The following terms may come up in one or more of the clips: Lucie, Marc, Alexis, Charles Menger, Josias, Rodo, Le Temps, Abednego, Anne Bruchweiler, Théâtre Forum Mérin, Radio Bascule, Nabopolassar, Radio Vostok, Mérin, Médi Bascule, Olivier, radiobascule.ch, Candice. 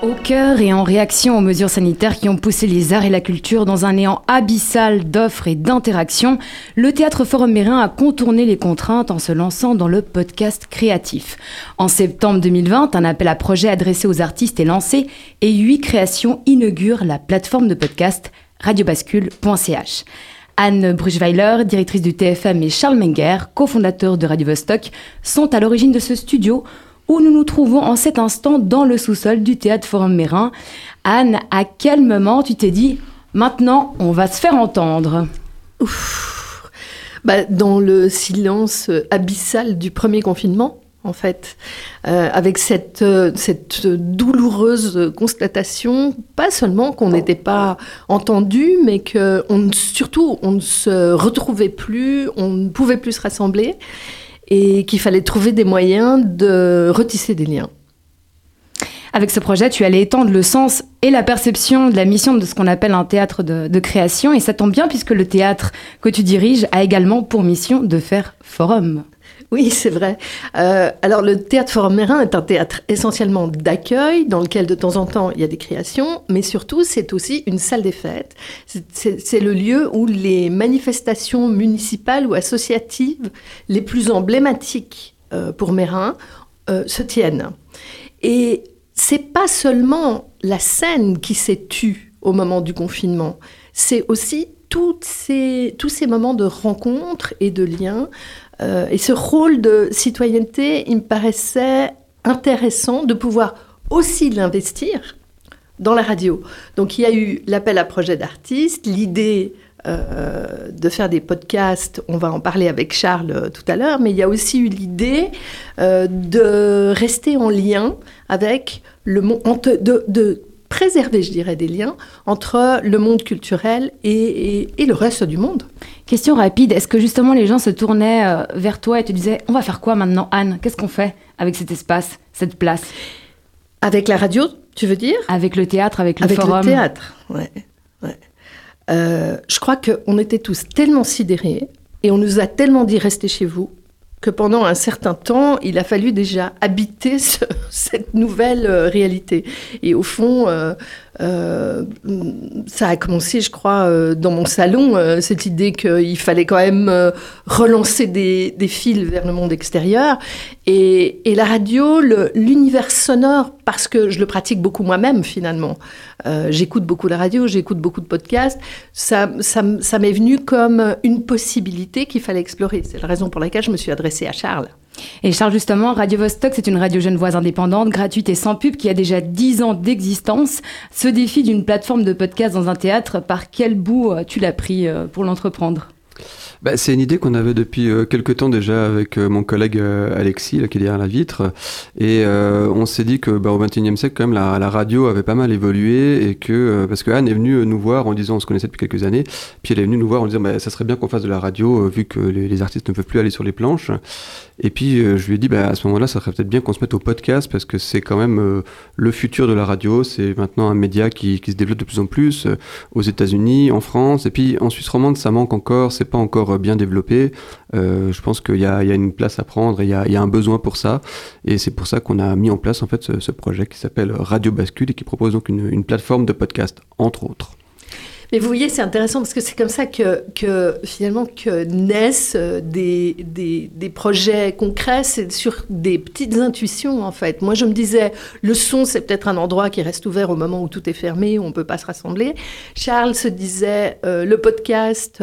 Au cœur et en réaction aux mesures sanitaires qui ont poussé les arts et la culture dans un néant abyssal d'offres et d'interactions, le Théâtre Forum Mérin a contourné les contraintes en se lançant dans le podcast créatif. En septembre 2020, un appel à projets adressé aux artistes est lancé et 8 créations inaugurent la plateforme de podcast radiobascule.ch. Anne Bruchweiler, directrice du TFM, et Charles Menger, cofondateur de Radio Vostok, sont à l'origine de ce studio où nous nous trouvons en cet instant dans le sous-sol du Théâtre Forum Mérin. Anne, à quel moment tu t'es dit « Maintenant, on va se faire entendre » ? Ouf. Dans le silence abyssal du premier confinement, en fait, avec cette douloureuse constatation, pas seulement qu'on n'était pas entendu, mais que surtout on ne se retrouvait plus, on ne pouvait plus se rassembler, et qu'il fallait trouver des moyens de retisser des liens. Avec ce projet, tu allais étendre le sens et la perception de la mission de ce qu'on appelle un théâtre de création, et ça tombe bien puisque le théâtre que tu diriges a également pour mission de faire forum. Oui, c'est vrai. Alors, le Théâtre Forum Mérin est un théâtre essentiellement d'accueil, dans lequel, de temps en temps, il y a des créations, mais surtout, c'est aussi une salle des fêtes. C'est le lieu où les manifestations municipales ou associatives les plus emblématiques pour Mérin se tiennent. Et c'est pas seulement la scène qui s'est tue au moment du confinement, c'est aussi tous ces moments de rencontre et de lien. Et ce rôle de citoyenneté, il me paraissait intéressant de pouvoir aussi l'investir dans la radio. Donc il y a eu l'appel à projet d'artistes, l'idée de faire des podcasts, on va en parler avec Charles tout à l'heure, mais il y a aussi eu l'idée de rester en lien avec le monde, de préserver, je dirais, des liens entre le monde culturel et le reste du monde. Question rapide, est-ce que justement les gens se tournaient vers toi et te disaient « On va faire quoi maintenant, Anne ? Qu'est-ce qu'on fait avec cet espace, cette place ?» Avec la radio, tu veux dire ? Avec le théâtre, avec le forum. Avec le théâtre, ouais. Je crois qu'on était tous tellement sidérés et on nous a tellement dit « Restez chez vous » que pendant un certain temps, il a fallu déjà habiter cette nouvelle réalité. Et au fond, ça a commencé, je crois, dans mon salon, cette idée qu'il fallait quand même relancer des fils vers le monde extérieur. Et la radio, l'univers sonore, parce que je le pratique beaucoup moi-même, finalement. J'écoute beaucoup la radio, j'écoute beaucoup de podcasts. Ça m'est venu comme une possibilité qu'il fallait explorer. C'est la raison pour laquelle je me suis adressée à Charles. Et Charles, justement, Radio Vostok, c'est une radio genevoise indépendante, gratuite et sans pub, qui a déjà 10 ans d'existence. Ce défi d'une plateforme de podcast dans un théâtre, par quel bout tu l'as pris pour l'entreprendre ? C'est une idée qu'on avait depuis quelques temps déjà avec mon collègue Alexis, là, qui est derrière la vitre. Et on s'est dit que au XXIe siècle, quand même, la radio avait pas mal évolué. Et que, parce que Anne est venue nous voir en disant, on se connaissait depuis quelques années, puis elle est venue nous voir en disant, ça serait bien qu'on fasse de la radio, vu que les artistes ne peuvent plus aller sur les planches. Et puis je lui ai dit, à ce moment-là, ça serait peut-être bien qu'on se mette au podcast, parce que c'est quand même le futur de la radio. C'est maintenant un média qui se développe de plus en plus aux États-Unis, en France. Et puis en Suisse romande, ça manque encore, c'est pas encore bien développé. Je pense qu'il y a une place à prendre, et il y a un besoin pour ça, et c'est pour ça qu'on a mis en place en fait ce projet qui s'appelle Radio Bascule et qui propose donc une plateforme de podcast, entre autres. Mais vous voyez, c'est intéressant parce que c'est comme ça que finalement naissent des projets concrets, c'est sur des petites intuitions en fait. Moi je me disais, le son c'est peut-être un endroit qui reste ouvert au moment où tout est fermé, où on peut pas se rassembler. Charles se disait, le podcast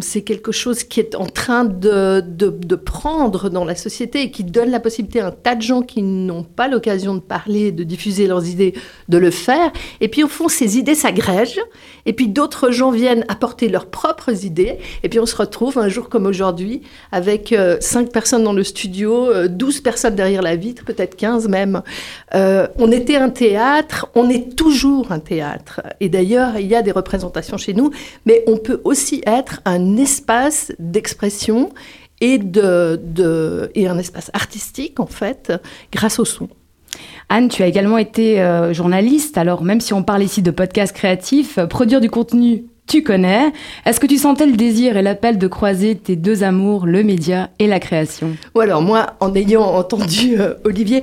c'est quelque chose qui est en train de prendre dans la société et qui donne la possibilité à un tas de gens qui n'ont pas l'occasion de parler, de diffuser leurs idées, de le faire. Et puis au fond, ces idées s'agrègent. Et puis d'autres gens viennent apporter leurs propres idées. Et puis on se retrouve un jour comme aujourd'hui avec 5 personnes dans le studio, 12 personnes derrière la vitre, peut-être 15 même. On était un théâtre, on est toujours un théâtre. Et d'ailleurs, il y a des représentations chez nous, mais on peut aussi être un espace d'expression et un espace artistique en fait, grâce au son. Anne, tu as également été journaliste, alors même si on parle ici de podcast créatif, produire du contenu tu connais. Est-ce que tu sentais le désir et l'appel de croiser tes deux amours, le média et la création ? Ou alors moi, en ayant entendu Olivier,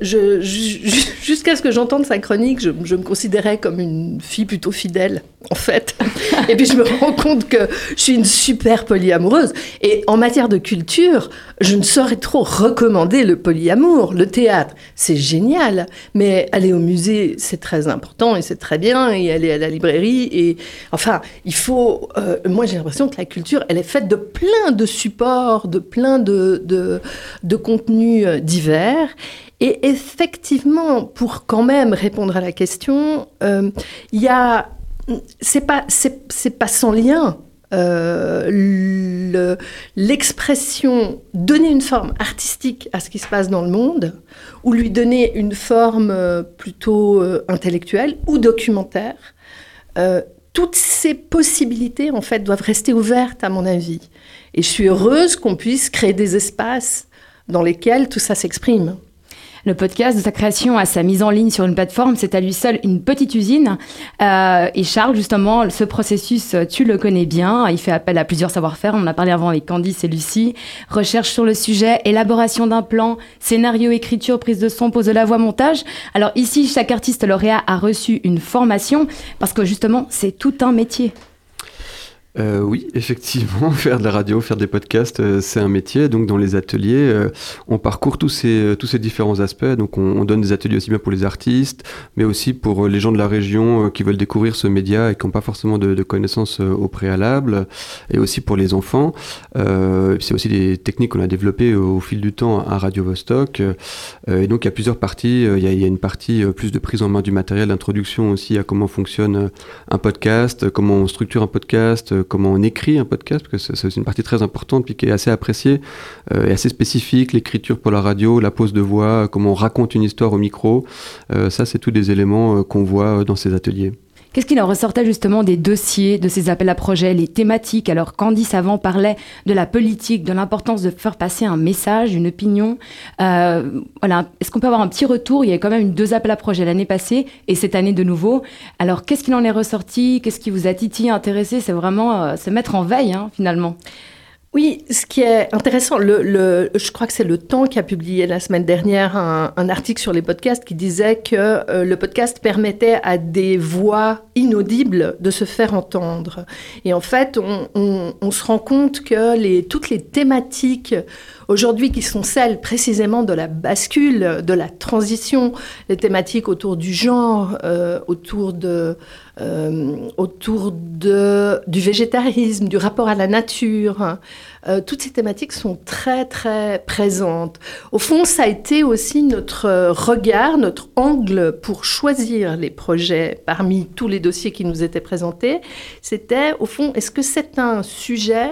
jusqu'à ce que j'entende sa chronique, je me considérais comme une fille plutôt fidèle, en fait. Et puis je me rends compte que je suis une super polyamoureuse. Et en matière de culture, je ne saurais trop recommander le polyamour, le théâtre. C'est génial, mais aller au musée, c'est très important et c'est très bien. Et aller à la librairie et... Enfin, il faut... moi, j'ai l'impression que la culture, elle est faite de plein de supports, de plein de contenus divers. Et effectivement, pour quand même répondre à la question, il y a... c'est pas sans lien. L'expression, donner une forme artistique à ce qui se passe dans le monde, ou lui donner une forme plutôt intellectuelle ou documentaire, toutes ces possibilités, en fait, doivent rester ouvertes, à mon avis. Et je suis heureuse qu'on puisse créer des espaces dans lesquels tout ça s'exprime. Le podcast, de sa création à sa mise en ligne sur une plateforme, c'est à lui seul une petite usine. Et Charles, justement, ce processus, tu le connais bien. Il fait appel à plusieurs savoir-faire. On en a parlé avant avec Candice et Lucie. Recherche sur le sujet, élaboration d'un plan, scénario, écriture, prise de son, pose de la voix, montage. Alors ici, chaque artiste lauréat a reçu une formation parce que justement, c'est tout un métier. Oui, effectivement, faire de la radio, faire des podcasts, c'est un métier. Donc, dans les ateliers, on parcourt tous ces différents aspects. Donc, on donne des ateliers aussi bien pour les artistes, mais aussi pour les gens de la région qui veulent découvrir ce média et qui n'ont pas forcément de connaissances au préalable, et aussi pour les enfants. C'est aussi des techniques qu'on a développées au fil du temps à Radio Vostok. Et donc, il y a plusieurs parties. Il y a une partie plus de prise en main du matériel, d'introduction aussi à comment fonctionne un podcast, comment on structure un podcast, comment on écrit un podcast, parce que c'est une partie très importante puis qui est assez appréciée et assez spécifique, l'écriture pour la radio, la pose de voix, comment on raconte une histoire au micro. Ça, c'est tous des éléments qu'on voit dans ces ateliers. Qu'est-ce qu'il en ressortait justement des dossiers, de ces appels à projets, les thématiques ? Alors, Candice avant parlait de la politique, de l'importance de faire passer un message, une opinion. Voilà. Est-ce qu'on peut avoir un petit retour ? Il y a quand même deux appels à projets l'année passée et cette année de nouveau. Alors, qu'est-ce qu'il en est ressorti ? Qu'est-ce qui vous a titillé, intéressé ? C'est vraiment se mettre en veille, hein, finalement. Oui, ce qui est intéressant, je crois que c'est Le Temps qui a publié la semaine dernière un article sur les podcasts qui disait que le podcast permettait à des voix inaudibles de se faire entendre. Et en fait, on se rend compte que toutes les thématiques aujourd'hui qui sont celles précisément de la bascule, de la transition, les thématiques autour du genre, autour du végétarisme, du rapport à la nature. Toutes ces thématiques sont très, très présentes. Au fond, ça a été aussi notre regard, notre angle pour choisir les projets parmi tous les dossiers qui nous étaient présentés. C'était, au fond, est-ce que c'est un sujet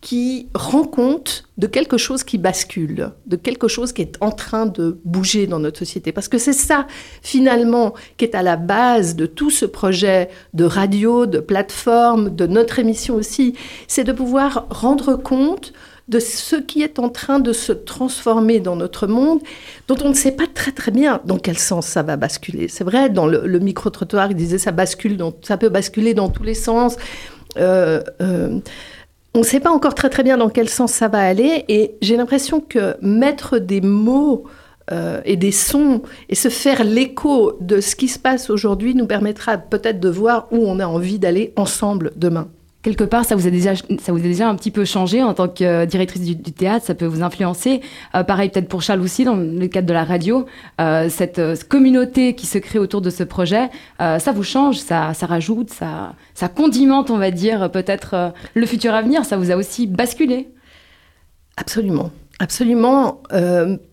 qui rend compte de quelque chose qui bascule, de quelque chose qui est en train de bouger dans notre société. Parce que c'est ça, finalement, qui est à la base de tout ce projet de radio, de plateforme, de notre émission aussi. C'est de pouvoir rendre compte de ce qui est en train de se transformer dans notre monde, dont on ne sait pas très très bien dans quel sens ça va basculer. C'est vrai, dans le micro-trottoir, il disait ça peut basculer dans tous les sens. On ne sait pas encore très, très bien dans quel sens ça va aller et j'ai l'impression que mettre des mots et des sons et se faire l'écho de ce qui se passe aujourd'hui nous permettra peut-être de voir où on a envie d'aller ensemble demain. Quelque part, ça vous a déjà un petit peu changé en tant que directrice du théâtre, ça peut vous influencer. Pareil peut-être pour Charles aussi, dans le cadre de la radio, cette communauté qui se crée autour de ce projet, ça vous change, ça rajoute, ça condimente, on va dire, peut-être le futur avenir, ça vous a aussi basculé. Absolument, absolument.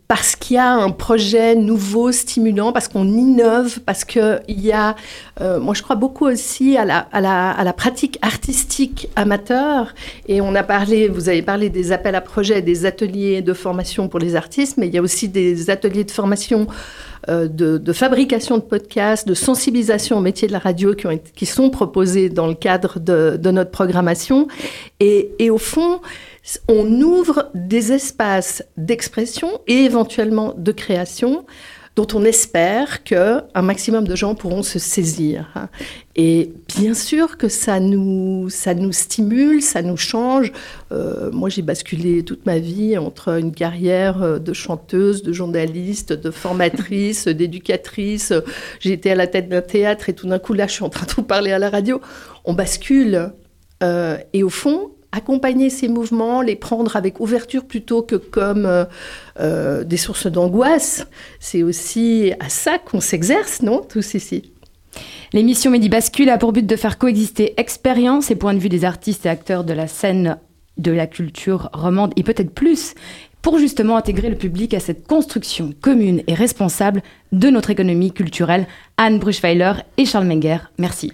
Parce qu'il y a un projet nouveau, stimulant, parce qu'on innove, parce qu'il y a... moi, je crois beaucoup aussi à la pratique artistique amateur. Et vous avez parlé des appels à projets, des ateliers de formation pour les artistes, mais il y a aussi des ateliers de formation de fabrication de podcasts, de sensibilisation au métier de la radio qui sont proposés dans le cadre de notre programmation. Et au fond... on ouvre des espaces d'expression et éventuellement de création dont on espère qu'un maximum de gens pourront se saisir. Et bien sûr que ça nous stimule, ça nous change. Moi, j'ai basculé toute ma vie entre une carrière de chanteuse, de journaliste, de formatrice, d'éducatrice. J'ai été à la tête d'un théâtre et tout d'un coup, là, je suis en train de vous parler à la radio. On bascule. Et au fond, accompagner ces mouvements, les prendre avec ouverture plutôt que comme des sources d'angoisse, c'est aussi à ça qu'on s'exerce, non, tous ici. L'émission Médi Bascule a pour but de faire coexister expérience et point de vue des artistes et acteurs de la scène, de la culture romande et peut-être plus, pour justement intégrer le public à cette construction commune et responsable de notre économie culturelle. Anne Bruchweiler et Charles Menger, merci.